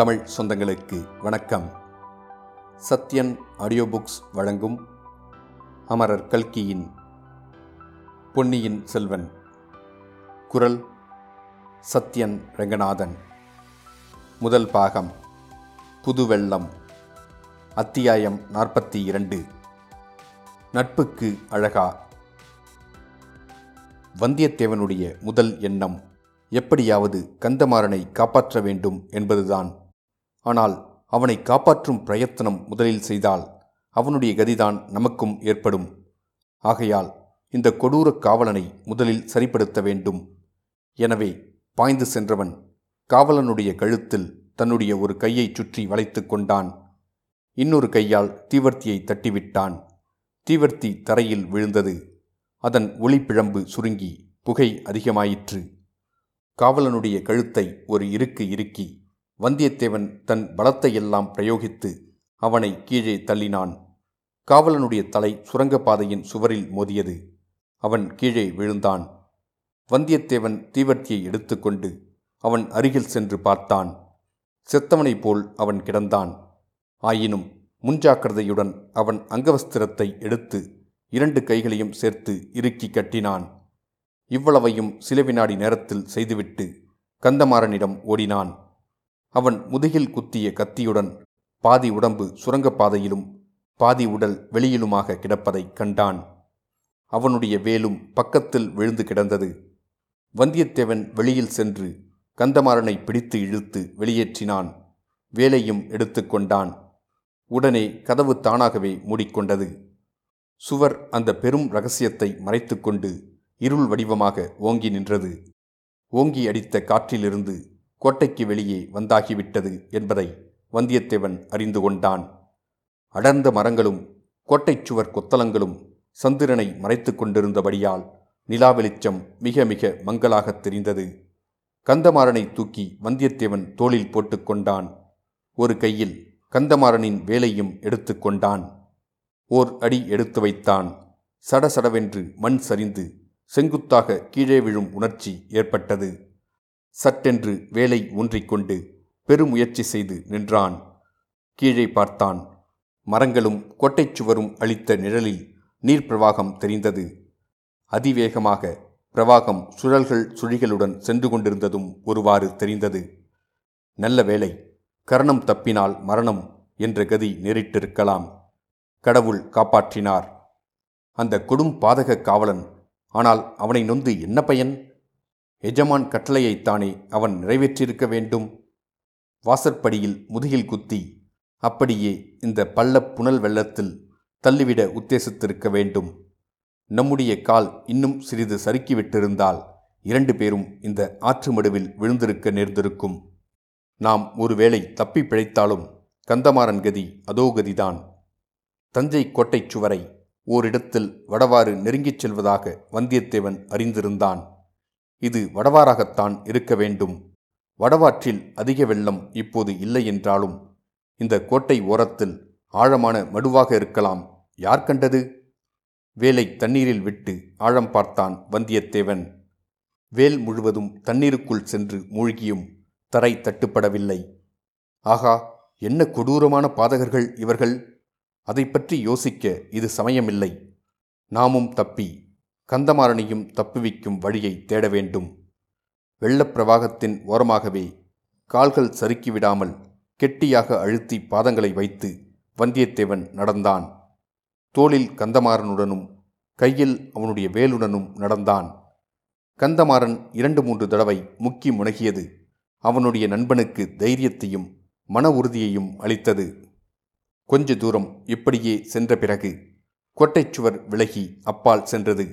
தமிழ் சொந்தங்களுக்கு வணக்கம். Sathyan audio books வழங்கும் அமரர் கல்கியின் பொன்னியின் செல்வன். குரல் சத்யன் ரங்கநாதன். முதல் பாகம் புதுவெள்ளம். அத்தியாயம் 42. நட்புக்கு அழகா. வந்தியத்தேவனுடைய முதல் எண்ணம் எப்படியாவது கந்தமாறனை காப்பாற்ற வேண்டும் என்பதுதான். ஆனால் அவனை காப்பாற்றும் பிரயத்தனம் முதலில் செய்தால் அவனுடைய கதிதான் நமக்கும் ஏற்படும். ஆகையால் இந்த கொடூர காவலனை முதலில் சரிப்படுத்த வேண்டும். எனவே பாய்ந்து சென்றவன் காவலனுடைய கழுத்தில் தன்னுடைய ஒரு கையை சுற்றி வளைத்து கொண்டான். இன்னொரு கையால் தீவர்த்தியை தட்டிவிட்டான். தீவர்த்தி தரையில் விழுந்தது. அதன் ஒளிப்பிழம்பு சுருங்கி புகை அதிகமாயிற்று. காவலனுடைய கழுத்தை ஒரு இருக்கு இறுக்கி வந்தியத்தேவன் தன் பலத்தையெல்லாம் பிரயோகித்து அவனை கீழே தள்ளினான். காவலனுடைய தலை சுரங்கப்பாதையின் சுவரில் மோதியது. அவன் கீழே விழுந்தான். வந்தியத்தேவன் தீவர்த்தியை எடுத்துக்கொண்டு அவன் அருகில் சென்று பார்த்தான். செத்தவனைப் போல் அவன் கிடந்தான். ஆயினும் முன்ஜாக்கிரதையுடன் அவன் அங்கவஸ்திரத்தை எடுத்து இரண்டு கைகளையும் சேர்த்து இறுக்கி கட்டினான். இவ்வளவையும் சில வினாடி நேரத்தில் செய்துவிட்டு கந்தமாறனிடம் ஓடினான். அவன் முதுகில் குத்திய கத்தியுடன் பாதி உடம்பு சுரங்கப்பாதையிலும் பாதி உடல் வெளியிலுமாக கிடப்பதை கண்டான். அவனுடைய வேலும் பக்கத்தில் விழுந்து கிடந்தது. வந்தியத்தேவன் வெளியில் சென்று கந்தமாறனை பிடித்து இழுத்து வெளியேற்றினான். வேலையும் எடுத்து கொண்டான். உடனே கதவு தானாகவே மூடிக்கொண்டது. சுவர் அந்த பெரும் இரகசியத்தை மறைத்து கொண்டு இருள் வடிவமாக ஓங்கி நின்றது. ஓங்கி அடித்த காற்றிலிருந்து கோட்டைக்கு வெளியே வந்தாகிவிட்டது என்பதை வந்தியத்தேவன் அறிந்து கொண்டான். அடர்ந்த மரங்களும் கோட்டைச்சுவர் கொத்தளங்களும் சந்திரனை மறைத்து கொண்டிருந்தபடியால் நிலா வெளிச்சம் மிக மிக மங்கலாகத் தெரிந்தது. கந்தமாறனை தூக்கி வந்தியத்தேவன் தோளில் போட்டுக்கொண்டான். ஒரு கையில் கந்தமாறனின் வேலையும் எடுத்து கொண்டான். ஓர் அடி எடுத்து வைத்தான். சடசடவென்று மண் சரிந்து செங்குத்தாக கீழே விழும் உணர்ச்சி ஏற்பட்டது. சட்டென்று வேலை ஊன்றிக்கொண்டு பெருமுயற்சி செய்து நின்றான். கீழே பார்த்தான். மரங்களும் கோட்டைச்சுவரும் அளித்த நிழலில் நீர்ப்பிரவாகம் தெரிந்தது. அதிவேகமாக பிரவாகம் சுழல்கள் சுழிகளுடன் சென்று கொண்டிருந்ததும் ஒருவாறு தெரிந்தது. நல்ல வேலை, கரணம் தப்பினால் மரணம் என்ற கதி நேரிட்டிருக்கலாம். கடவுள் காப்பாற்றினார். அந்த கொடும் பாதக காவலன். ஆனால் அவனை நொந்து என்ன பயன்? எஜமான் கட்டளையைத்தானே அவன் நிறைவேற்றிருக்க வேண்டும். வாசற்படியில் முதுகில் குத்தி அப்படியே இந்த பள்ளப் புனல் வெள்ளத்தில் தள்ளிவிட உத்தேசித்திருக்க வேண்டும். நம்முடைய கால் இன்னும் சிறிது சறுக்கிவிட்டிருந்தால் இரண்டு பேரும் இந்த ஆற்று மடுவில் விழுந்திருக்க நேர்ந்திருக்கும். நாம் ஒருவேளை தப்பி பிழைத்தாலும் கந்தமாறன் கதி அதோ கதிதான். தஞ்சை கோட்டைச் சுவரை ஓரிடத்தில் வடவாறு நெருங்கிச் செல்வதாக வந்தியத்தேவன் அறிந்திருந்தான். இது வடவாறாகத்தான் இருக்க வேண்டும். வடவாற்றில் அதிக வெள்ளம் இப்போது இல்லை என்றாலும் இந்த கோட்டை ஓரத்தில் ஆழமான மடுவாக இருக்கலாம். யார் கண்டது? வேலை தண்ணீரில் விட்டு ஆழம் பார்த்தான் வந்தியத்தேவன். வேல் முழுவதும் தண்ணீருக்குள் சென்று மூழ்கியும் தரை தட்டுப்படவில்லை. ஆகா, என்ன கொடூரமான பாதகர்கள் இவர்கள்! அதை பற்றி யோசிக்க இது சமயமில்லை. நாமும் தப்பி கந்தமாறனையும் தப்புவிக்கும் வழியை தேட வேண்டும். வெள்ளப்பிரவாகத்தின் ஓரமாகவே கால்கள் சறுக்கிவிடாமல் கெட்டியாக அழுத்தி பாதங்களை வைத்து வந்தியத்தேவன் நடந்தான். தோளில் கந்தமாறனுடனும் கையில் அவனுடைய வேலுடனும் நடந்தான். கந்தமாறன் 2-3 தடவை முக்கி முனகியது அவனுடைய நண்பனுக்கு தைரியத்தையும் மன உறுதியையும் அளித்தது. கொஞ்ச தூரம் இப்படியே சென்ற பிறகு கோட்டைச்சுவர் விலகி அப்பால் சென்றது.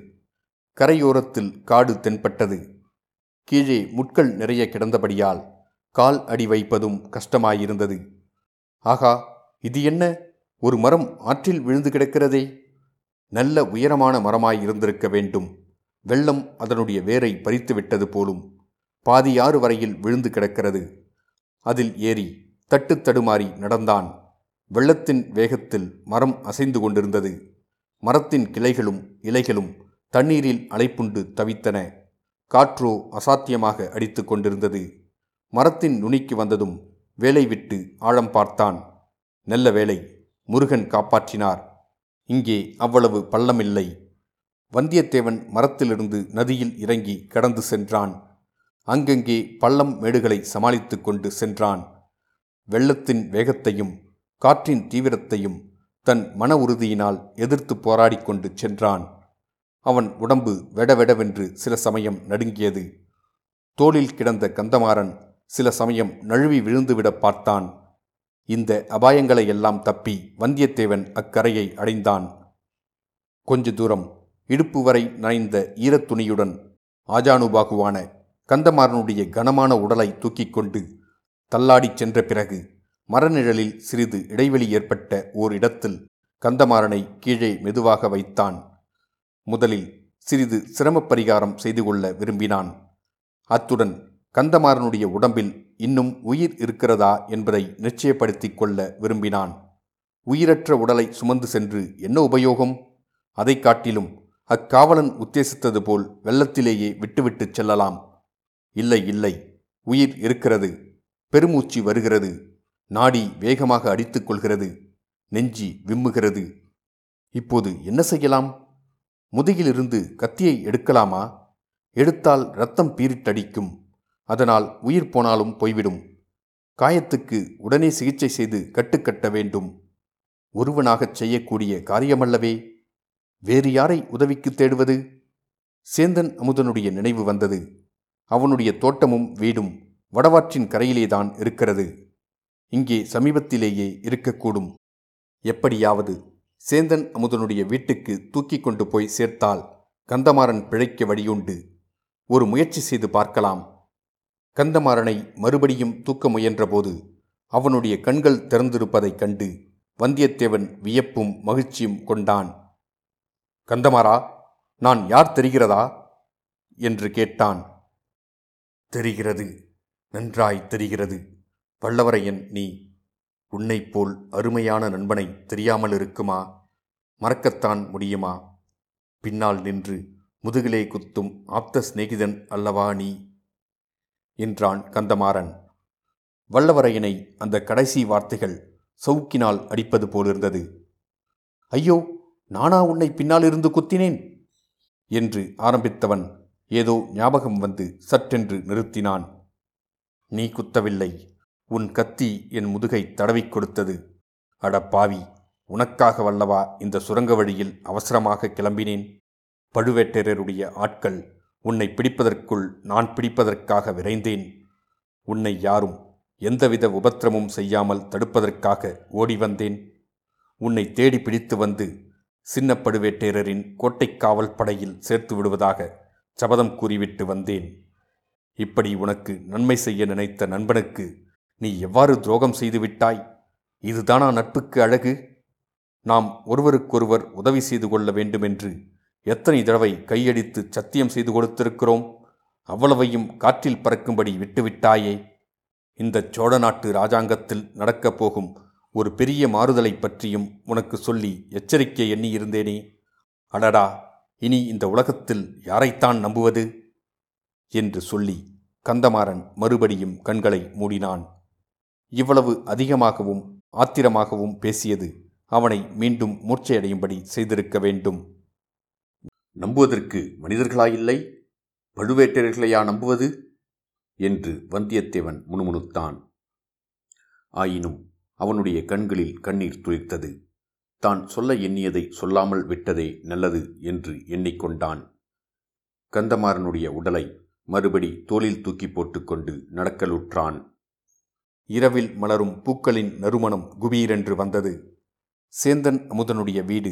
கரையோரத்தில் காடு தென்பட்டது. கீழே முட்கள் நிறைய கிடந்தபடியால் கால் அடி வைப்பதும் கஷ்டமாயிருந்தது. ஆகா, இது என்ன? ஒரு மரம் ஆற்றில் விழுந்து கிடக்கிறதே. நல்ல உயரமான மரமாயிருந்திருக்க வேண்டும். வெள்ளம் அதனுடைய வேரை பறித்துவிட்டது போலும். பாதியாறு வரையில் விழுந்து கிடக்கிறது. அதில் ஏறி தட்டு தடுமாறி நடந்தான். வெள்ளத்தின் வேகத்தில் மரம் அசைந்து கொண்டிருந்தது. மரத்தின் கிளைகளும் இலைகளும் தண்ணீரில் அலைப்புண்டு தவித்தன. காற்றோ அசாத்தியமாக அடித்து கொண்டிருந்தது. மரத்தின் நுனிக்கு வந்ததும் வேலை விட்டு ஆழம் பார்த்தான். நல்ல வேளை, முருகன் காப்பாற்றினார். இங்கே அவ்வளவு பள்ளமில்லை. வந்தியத்தேவன் மரத்திலிருந்து நதியில் இறங்கி கடந்து சென்றான். அங்கங்கே பள்ளம் மேடுகளை சமாளித்து கொண்டு சென்றான். வெள்ளத்தின் வேகத்தையும் காற்றின் தீவிரத்தையும் தன் மன உறுதியினால் எதிர்த்து போராடி கொண்டு சென்றான். அவன் உடம்பு வெடவெடவென்று சில சமயம் நடுங்கியது. தோளில் கிடந்த கந்தமாறன் சில சமயம் நழுவி விழுந்துவிட பார்த்தான். இந்த அபாயங்களையெல்லாம் தப்பி வந்தியத்தேவன் அக்கரையை அடைந்தான். கொஞ்ச தூரம் இடுப்பு வரை நனைந்த ஈரத்துணியுடன் ஆஜானுபாகுவான கந்தமாறனுடைய கனமான உடலை தூக்கிக் கொண்டு தள்ளாடி சென்ற பிறகு மரநிழலில் சிறிது இடைவெளி ஏற்பட்ட ஓர் இடத்தில் கந்தமாறனை கீழே மெதுவாக வைத்தான். முதலில் சிறிது சிரம பரிகாரம் செய்து கொள்ள விரும்பினான். அத்துடன் கந்தமாறனுடைய உடம்பில் இன்னும் உயிர் இருக்கிறதா என்பதை நிச்சயப்படுத்தி கொள்ள விரும்பினான். உயிரற்ற உடலை சுமந்து சென்று என்ன உபயோகம்? அதை காட்டிலும் அக்காவலன் உத்தேசித்தது போல் வெள்ளத்திலேயே விட்டுவிட்டு செல்லலாம். இல்லை இல்லை, உயிர் இருக்கிறது. பெருமூச்சு வருகிறது. நாடி வேகமாக அடித்துக்கொள்கிறது. நெஞ்சி விம்முகிறது. இப்போது என்ன செய்யலாம்? முதுகிலிருந்து கத்தியை எடுக்கலாமா? எடுத்தால் இரத்தம் பீரிட்டடிக்கும். அதனால் உயிர் போனாலும் போய்விடும். காயத்துக்கு உடனே சிகிச்சை செய்து கட்டுக்கட்ட வேண்டும். ஒருவனாகச் செய்யக்கூடிய காரியமல்லவே. வேறு யாரை உதவிக்கு தேடுவது? சேந்தன் அமுதனுடைய நினைவு வந்தது. அவனுடைய தோட்டமும் வீடும் வடவாற்றின் கரையிலேதான் இருக்கிறது. இங்கே சமீபத்திலேயே இருக்கக்கூடும். எப்படியாவது சேந்தன் அமுதனுடைய வீட்டுக்கு தூக்கி கொண்டு போய் சேர்த்தால் கந்தமாறன் பிழைக்க வழியுண்டு. ஒரு முயற்சி செய்து பார்க்கலாம். கந்தமாறனை மறுபடியும் தூக்க முயன்றபோது அவனுடைய கண்கள் திறந்திருப்பதைக் கண்டு வந்தியத்தேவன் வியப்பும் மகிழ்ச்சியும் கொண்டான். கந்தமாறா, நான் யார் தெரிகிறதா என்று கேட்டான். தெரிகிறது, நன்றாய் தெரிகிறது. வல்லவரையன் நீ. உன்னைப்போல் அருமையான நண்பனை தெரியாமல் இருக்குமா? மறக்கத்தான் முடியுமா? பின்னால் நின்று முதுகிலே குத்தும் ஆப்த சிநேகிதன் அல்லவா நீ என்றான் கந்தமாறன். வல்லவரையனை அந்த கடைசி வார்த்தைகள் சவுக்கினால் அடிப்பது போலிருந்தது. ஐயோ, நானா உன்னை பின்னாலிருந்து குத்தினேன் என்று ஆரம்பித்தவன் ஏதோ ஞாபகம் வந்து சற்றென்று நிறுத்தினான். நீ குத்தவில்லை. உன் கத்தி என் முதுகை தடவிக் கொடுத்தது. அடப்பாவி, உனக்காக வல்லவா இந்த சுரங்க வழியில் அவசரமாக கிளம்பினேன். பழுவேட்டரையருடைய ஆட்கள் உன்னை பிடிப்பதற்குள் நான் பிடிப்பதற்காக விரைந்தேன். உன்னை யாரும் எந்தவித உபத்திரமும் செய்யாமல் தடுப்பதற்காக ஓடி வந்தேன். உன்னை தேடி பிடித்து வந்து சின்ன பழுவேட்டரையரின் கோட்டைக்காவல் படையில் சேர்த்து விடுவதாக சபதம் கூறிவிட்டு வந்தேன். இப்படி உனக்கு நன்மை செய்ய நினைத்த நண்பனுக்கு நீ எவ்வாறு துரோகம் செய்துவிட்டாய்! இதுதானா நட்புக்கு அழகு? நாம் ஒருவருக்கொருவர் உதவி செய்து கொள்ள வேண்டுமென்று எத்தனை தடவை கையடித்து சத்தியம் செய்து கொடுத்திருக்கிறோம். அவ்வளவையும் காற்றில் பறக்கும்படி விட்டுவிட்டாயே. இந்த சோழ நாட்டு இராஜாங்கத்தில் நடக்கப் போகும் ஒரு பெரிய மாறுதலை பற்றியும் உனக்கு சொல்லி எச்சரிக்கை எண்ணியிருந்தேனே. அடடா, இனி இந்த உலகத்தில் யாரைத்தான் நம்புவது என்று சொல்லி கந்தமாறன் மறுபடியும் கண்களை மூடினான். இவ்வளவு அதிகமாகவும் ஆத்திரமாகவும் பேசியது அவனை மீண்டும் மூர்ச்சையடையும்படி செய்திருக்க வேண்டும். நம்புவதற்கு மனிதர்களாயில்லை, பழுவேட்டரையர்களையா நம்புவது என்று வந்தியத்தேவன் முணுமுணுத்தான். ஆயினும் அவனுடைய கண்களில் கண்ணீர் துளிர்த்தது. தான் சொல்ல எண்ணியதை சொல்லாமல் விட்டதே நல்லது என்று எண்ணிக்கொண்டான். கந்தமாறனுடைய உடலை மறுபடி தோளில் தூக்கி போட்டுக்கொண்டு நடக்கலுற்றான். இரவில் மலரும் பூக்களின் நறுமணம் குபீரென்று வந்தது. சேந்தன் அமுதனுடைய வீடு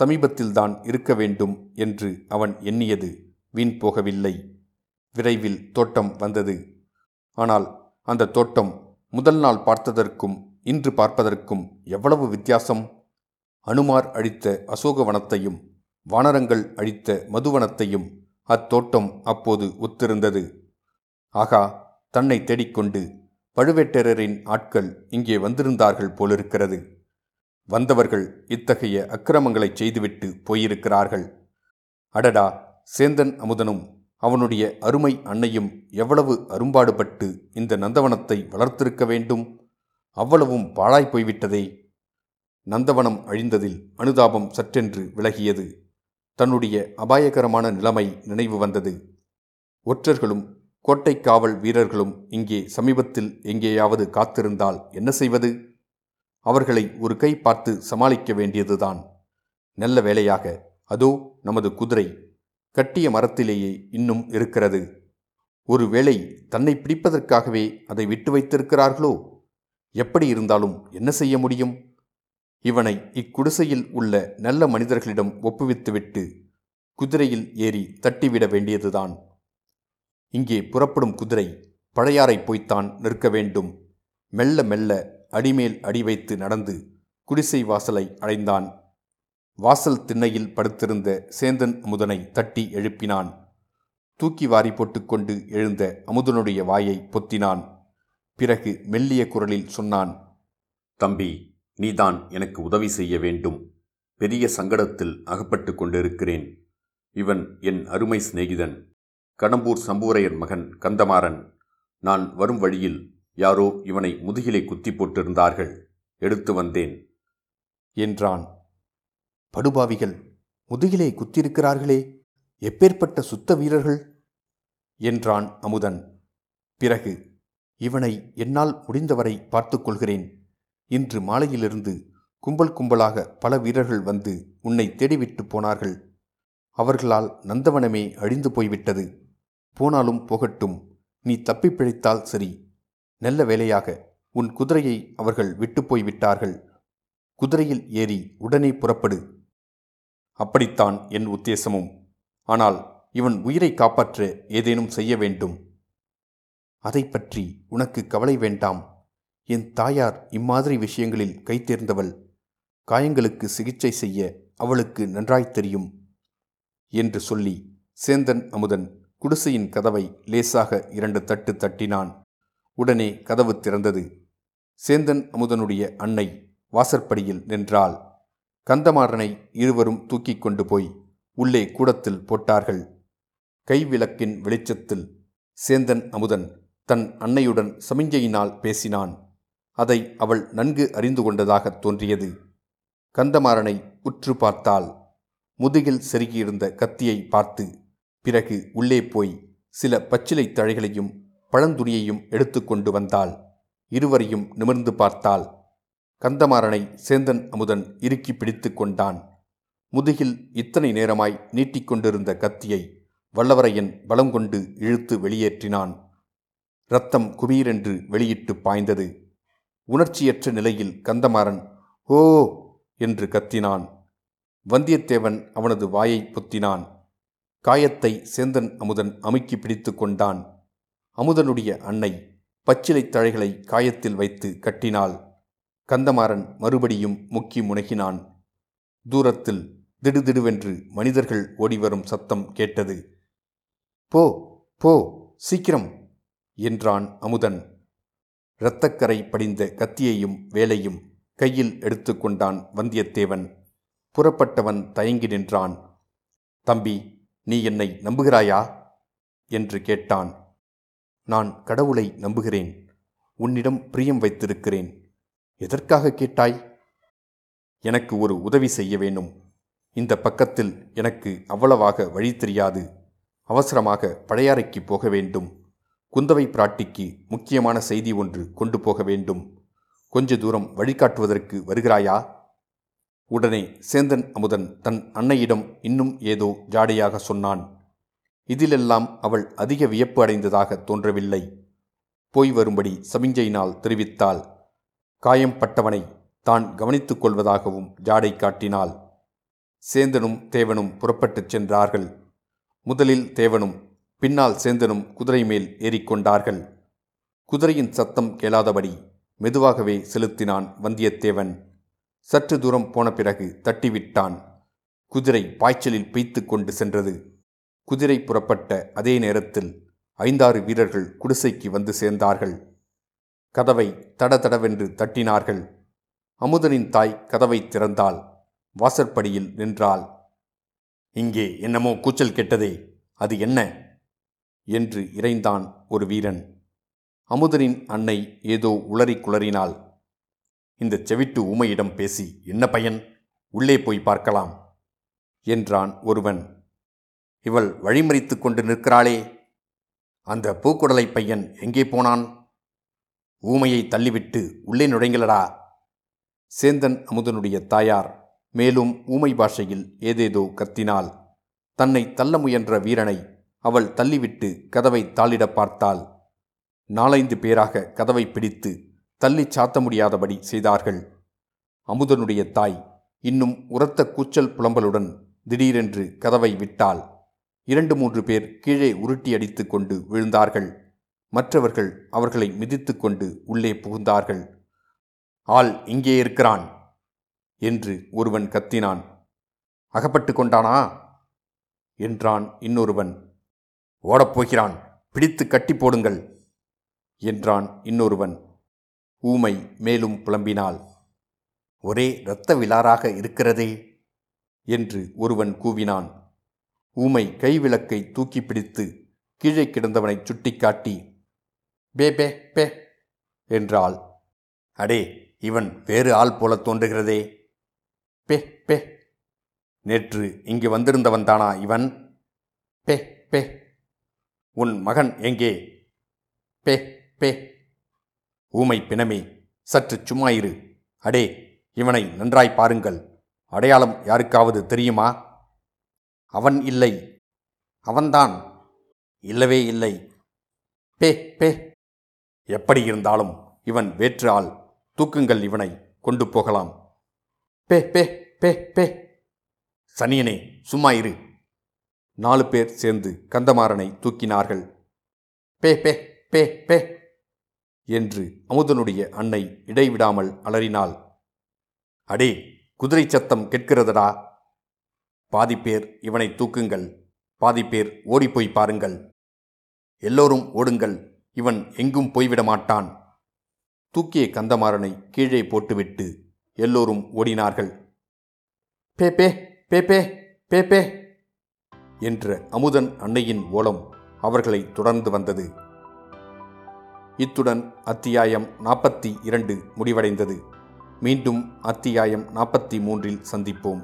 சமீபத்தில்தான் இருக்க வேண்டும் என்று அவன் எண்ணியது வீண் போகவில்லை. விரைவில் தோட்டம் வந்தது. ஆனால் அந்த தோட்டம் முதல் நாள் பார்த்ததற்கும் இன்று பார்ப்பதற்கும் எவ்வளவு வித்தியாசம்! அனுமார் அழித்த அசோகவனத்தையும் வானரங்கள் அழித்த மதுவனத்தையும் அத்தோட்டம் அப்போது ஒத்திருந்தது. ஆகா, தன்னை தேடிக்கொண்டு பழுவேட்டரரின் ஆட்கள் இங்கே வந்திருந்தார்கள் போலிருக்கிறது. வந்தவர்கள் இத்தகைய அக்கிரமங்களை செய்துவிட்டு போயிருக்கிறார்கள். அடடா, சேந்தன் அமுதனும் அவனுடைய அருமை அன்னையும் எவ்வளவு அரும்பாடுபட்டு இந்த நந்தவனத்தை வளர்த்திருக்க வேண்டும் அவ்வளவும் பாழாய் போய்விட்டதே. நந்தவனம் அழிந்ததில் அனுதாபம் சற்றென்று விலகியது. தன்னுடைய அபாயகரமான நிலைமை நினைவு வந்தது. ஒற்றர்களும் கோட்டை காவல் வீரர்களும் இங்கே சமீபத்தில் எங்கேயாவது காத்திருந்தால் என்ன செய்வது? அவர்களை ஒரு கை பார்த்து சமாளிக்க வேண்டியதுதான். நல்ல வேளையாக அதோ நமது குதிரை கட்டிய மரத்திலேயே இன்னும் இருக்கிறது. ஒருவேளை தன்னை பிடிப்பதற்காகவே அதை விட்டு வைத்திருக்கிறார்களோ? எப்படி இருந்தாலும் என்ன செய்ய முடியும்? இவனை இக்குடிசையில் உள்ள நல்ல மனிதர்களிடம் ஒப்புவித்துவிட்டு குதிரையில் ஏறி தட்டிவிட வேண்டியதுதான். இங்கே புறப்படும் குதிரை பழையாறை போய்த்தான் நிற்க வேண்டும். மெல்ல மெல்ல அடிமேல் அடி வைத்து நடந்து குடிசை வாசலை அடைந்தான். வாசல் திண்ணையில் படுத்திருந்த சேந்தன் அமுதனை தட்டி எழுப்பினான். தூக்கி வாரி போட்டுக்கொண்டு எழுந்த அமுதனுடைய வாயை பொத்தினான். பிறகு மெல்லிய குரலில் சொன்னான், தம்பி, நீதான் எனக்கு உதவி செய்ய வேண்டும். பெரிய சங்கடத்தில் அகப்பட்டு கொண்டிருக்கிறேன். இவன் என் அருமை சிநேகிதன், கடம்பூர் சம்பூரையன் மகன் கந்தமாறன். நான் வரும் வழியில் யாரோ இவனை முதுகிலே குத்தி போட்டிருந்தார்கள். எடுத்து வந்தேன் என்றான். படுபாவிகள், முதுகிலே குத்திருக்கிறார்களே, எப்பேற்பட்ட சுத்த வீரர்கள் என்றான் அமுதன். பிறகு, இவனை என்னால் முடிந்தவரை பார்த்து கொள்கிறேன். இன்று மாலையிலிருந்து கும்பல் கும்பலாக பல வீரர்கள் வந்து உன்னை தேடிவிட்டு போனார்கள். அவர்களால் நந்தவனமே அழிந்து போய்விட்டது. போனாலும் போகட்டும், நீ தப்பி பிழைத்தால் சரி. நல்ல வேளையாக உன் குதிரையை அவர்கள் விட்டு போய்விட்டார்கள். குதிரையில் ஏறி உடனே புறப்படு. அப்படித்தான் என் உத்தேசமும். ஆனால் இவன் உயிரை காப்பாற்ற ஏதேனும் செய்ய வேண்டும். அதை பற்றி உனக்கு கவலை வேண்டாம். என் தாயார் இம்மாதிரி விஷயங்களில் கைதேர்ந்தவள். காயங்களுக்கு சிகிச்சை செய்ய அவளுக்கு நன்றாய் தெரியும் என்று சொல்லி சேந்தன் அமுதன் குடிசையின் கதவை லேசாக 2 தட்டு தட்டினான். உடனே கதவு திறந்தது. சேந்தன் அமுதனுடைய அன்னை வாசற்படியில் நின்றாள். கந்தமாறனை இருவரும் தூக்கி கொண்டு போய் உள்ளே கூடத்தில் போட்டார்கள். கைவிளக்கின் வெளிச்சத்தில் சேந்தன் அமுதன் தன் அன்னையுடன் சமிஞ்சையினால் பேசினான். அதை அவள் நன்கு அறிந்து கொண்டதாக தோன்றியது. கந்தமாறனை உற்று பார்த்தாள். முதுகில் செருகியிருந்த கத்தியை பார்த்து பிறகு உள்ளே போய் சில பச்சிலை தழைகளையும் பழந்துணியையும் எடுத்து கொண்டு வந்தாள். இருவரையும் நிமிர்ந்து பார்த்தாள். கந்தமாறனை சேந்தன் அமுதன் இறுக்கி பிடித்து கொண்டான். முதுகில் இத்தனை நேரமாய் நீட்டிக்கொண்டிருந்த கத்தியை வல்லவரையன் பலங்கொண்டு இழுத்து வெளியேற்றினான். இரத்தம் குபீரென்று வெளியிட்டு பாய்ந்தது. உணர்ச்சியற்ற நிலையில் கந்தமாறன் ஓ என்று கத்தினான். வந்தியத்தேவன் அவனது வாயை பொத்தினான். காயத்தை சேந்தன் அமுதன் அமுக்கி பிடித்து கொண்டான். அமுதனுடைய அன்னை பச்சிலை தழைகளை காயத்தில் வைத்து கட்டினாள். கந்தமாறன் மறுபடியும் முக்கி முனகினான். தூரத்தில் திடுதிடுவென்று மனிதர்கள் ஓடிவரும் சத்தம் கேட்டது. போ போ, சீக்கிரம் என்றான் அமுதன். இரத்தக்கரை படிந்த கத்தியையும் வேலையும் கையில் எடுத்து கொண்டான் வந்தியத்தேவன். புறப்பட்டவன் தயங்கி நின்றான். தம்பி, நீ என்னை நம்புகிறாயா என்று கேட்டான். நான் கடவுளை நம்புகிறேன். உன்னிடம் பிரியம் வைத்திருக்கிறேன். எதற்காக கேட்டாய்? எனக்கு ஒரு உதவி செய்ய வேண்டும். இந்த பக்கத்தில் எனக்கு அவ்வளவாக வழி தெரியாது. அவசரமாக பழையாறைக்கு போக வேண்டும். குந்தவை பிராட்டிக்கு முக்கியமான செய்தி ஒன்று கொண்டு போக வேண்டும். கொஞ்ச தூரம் வழிகாட்டுவதற்கு வருகிறாயா? உடனே சேந்தன் அமுதன் தன் அன்னையிடம் இன்னும் ஏதோ ஜாடையாக சொன்னான். இதிலெல்லாம் அவள் அதிக வியப்பு அடைந்ததாக தோன்றவில்லை. போய் வரும்படி சமிஞ்சையினால் தெரிவித்தாள். காயம்பட்டவனை தான் கவனித்துக் கொள்வதாகவும் ஜாடை காட்டினாள். சேந்தனும் தேவனும் புறப்பட்டுச் சென்றார்கள். முதலில் தேவனும் பின்னால் சேந்தனும் குதிரை மேல் ஏறிக்கொண்டார்கள். குதிரையின் சத்தம் கேளாதபடி மெதுவாகவே செலுத்தினான் வந்தியத்தேவன். சற்று தூரம் போன பிறகு தட்டிவிட்டான். குதிரை பாய்ச்சலில் பெய்த்து கொண்டு சென்றது. குதிரை புறப்பட்ட அதே நேரத்தில் 5-6 வீரர்கள் குடிசைக்கு வந்து சேர்ந்தார்கள். கதவை தடதடவென்று தட்டினார்கள். அமுதனின் தாய் கதவை திறந்தாள். வாசற்படியில் நின்றாள். இங்கே என்னமோ கூச்சல் கேட்டதே, அது என்ன என்று இறைந்தான் ஒரு வீரன். அமுதனின் அன்னை ஏதோ உளறி குளறினாள். இந்த செவிட்டு ஊமையிடம் பேசி என்ன பயன், உள்ளே போய் பார்க்கலாம் என்றான் ஒருவன். இவள் வழிமறித்து கொண்டு நிற்கிறாளே, அந்த பூக்குடலை பையன் எங்கே போனான்? ஊமையை தள்ளிவிட்டு உள்ளே நுழைங்களடா. சேந்தன் அமுதனுடைய தாயார் மேலும் ஊமை பாஷையில் ஏதேதோ கத்தினாள். தன்னை தள்ள முயன்ற வீரனை அவள் தள்ளிவிட்டு கதவை தாளிட பார்த்தாள். நாலைந்து பேராக கதவை பிடித்து தள்ளி சாத்த முடியாதபடி செய்தார்கள். அமுதனுடைய தாய் இன்னும் உரத்த கூச்சல் புலம்பலுடன் திடீரென்று கதவை விட்டாள். 2-3 பேர் கீழே உருட்டி அடித்து கொண்டு விழுந்தார்கள். மற்றவர்கள் அவர்களை மிதித்து கொண்டு உள்ளே புகுந்தார்கள். ஆள் இங்கே இருக்கிறான் என்று ஒருவன் கத்தினான். அகப்பட்டு கொண்டானா என்றான் இன்னொருவன். ஓடப்போகிறான், பிடித்து கட்டி போடுங்கள் என்றான் இன்னொருவன். ஊமை மேலும் புலம்பினாள். ஒரே இரத்த விலாராக இருக்கிறதே என்று ஒருவன் கூவினான். ஊமை கைவிளக்கை தூக்கி பிடித்து கீழே கிடந்தவனை சுட்டிக்காட்டி பே பே பே என்றாள். அடே, இவன் வேறு ஆள் போல தோன்றுகிறதே. பே பே, நேற்று இங்கு வந்திருந்தவன் தானா இவன்? பே பே, உன் மகன் எங்கே? பே பே, ஊமை பிணமே, சற்று சும்மாயிரு. அடே, இவனை நன்றாய் பாருங்கள். அடையாளம் யாருக்காவது தெரியுமா? அவன் இல்லை, அவன்தான், இல்லவே இல்லை. பே பே, எப்படி இருந்தாலும் இவன் வேற்று ஆள். தூக்குங்கள், இவனை கொண்டு போகலாம். பே பே பே பே, சனியனே சும்மாயிரு. 4 பேர் சேர்ந்து கந்தமாறனை தூக்கினார்கள். பே பே பே பே என்று அமுதனுடைய அன்னை இடைவிடாமல் அலறினாள். அடே, குதிரை சத்தம் கேட்கிறதடா. பாதி பேர் இவனை தூக்குங்கள், பாதி பேர் ஓடிப்போய் பாருங்கள். எல்லோரும் ஓடுங்கள், இவன் எங்கும் போய்விட மாட்டான். தூக்கிய கந்தமாறனை கீழே போட்டுவிட்டு எல்லோரும் ஓடினார்கள். பே பே பே பே பே பே என்ற அமுதன் அன்னையின் ஓலம் அவர்களை தொடர்ந்து வந்தது. இத்துடன் அத்தியாயம் 42 முடிவடைந்தது. மீண்டும் அத்தியாயம் 43இல் சந்திப்போம்.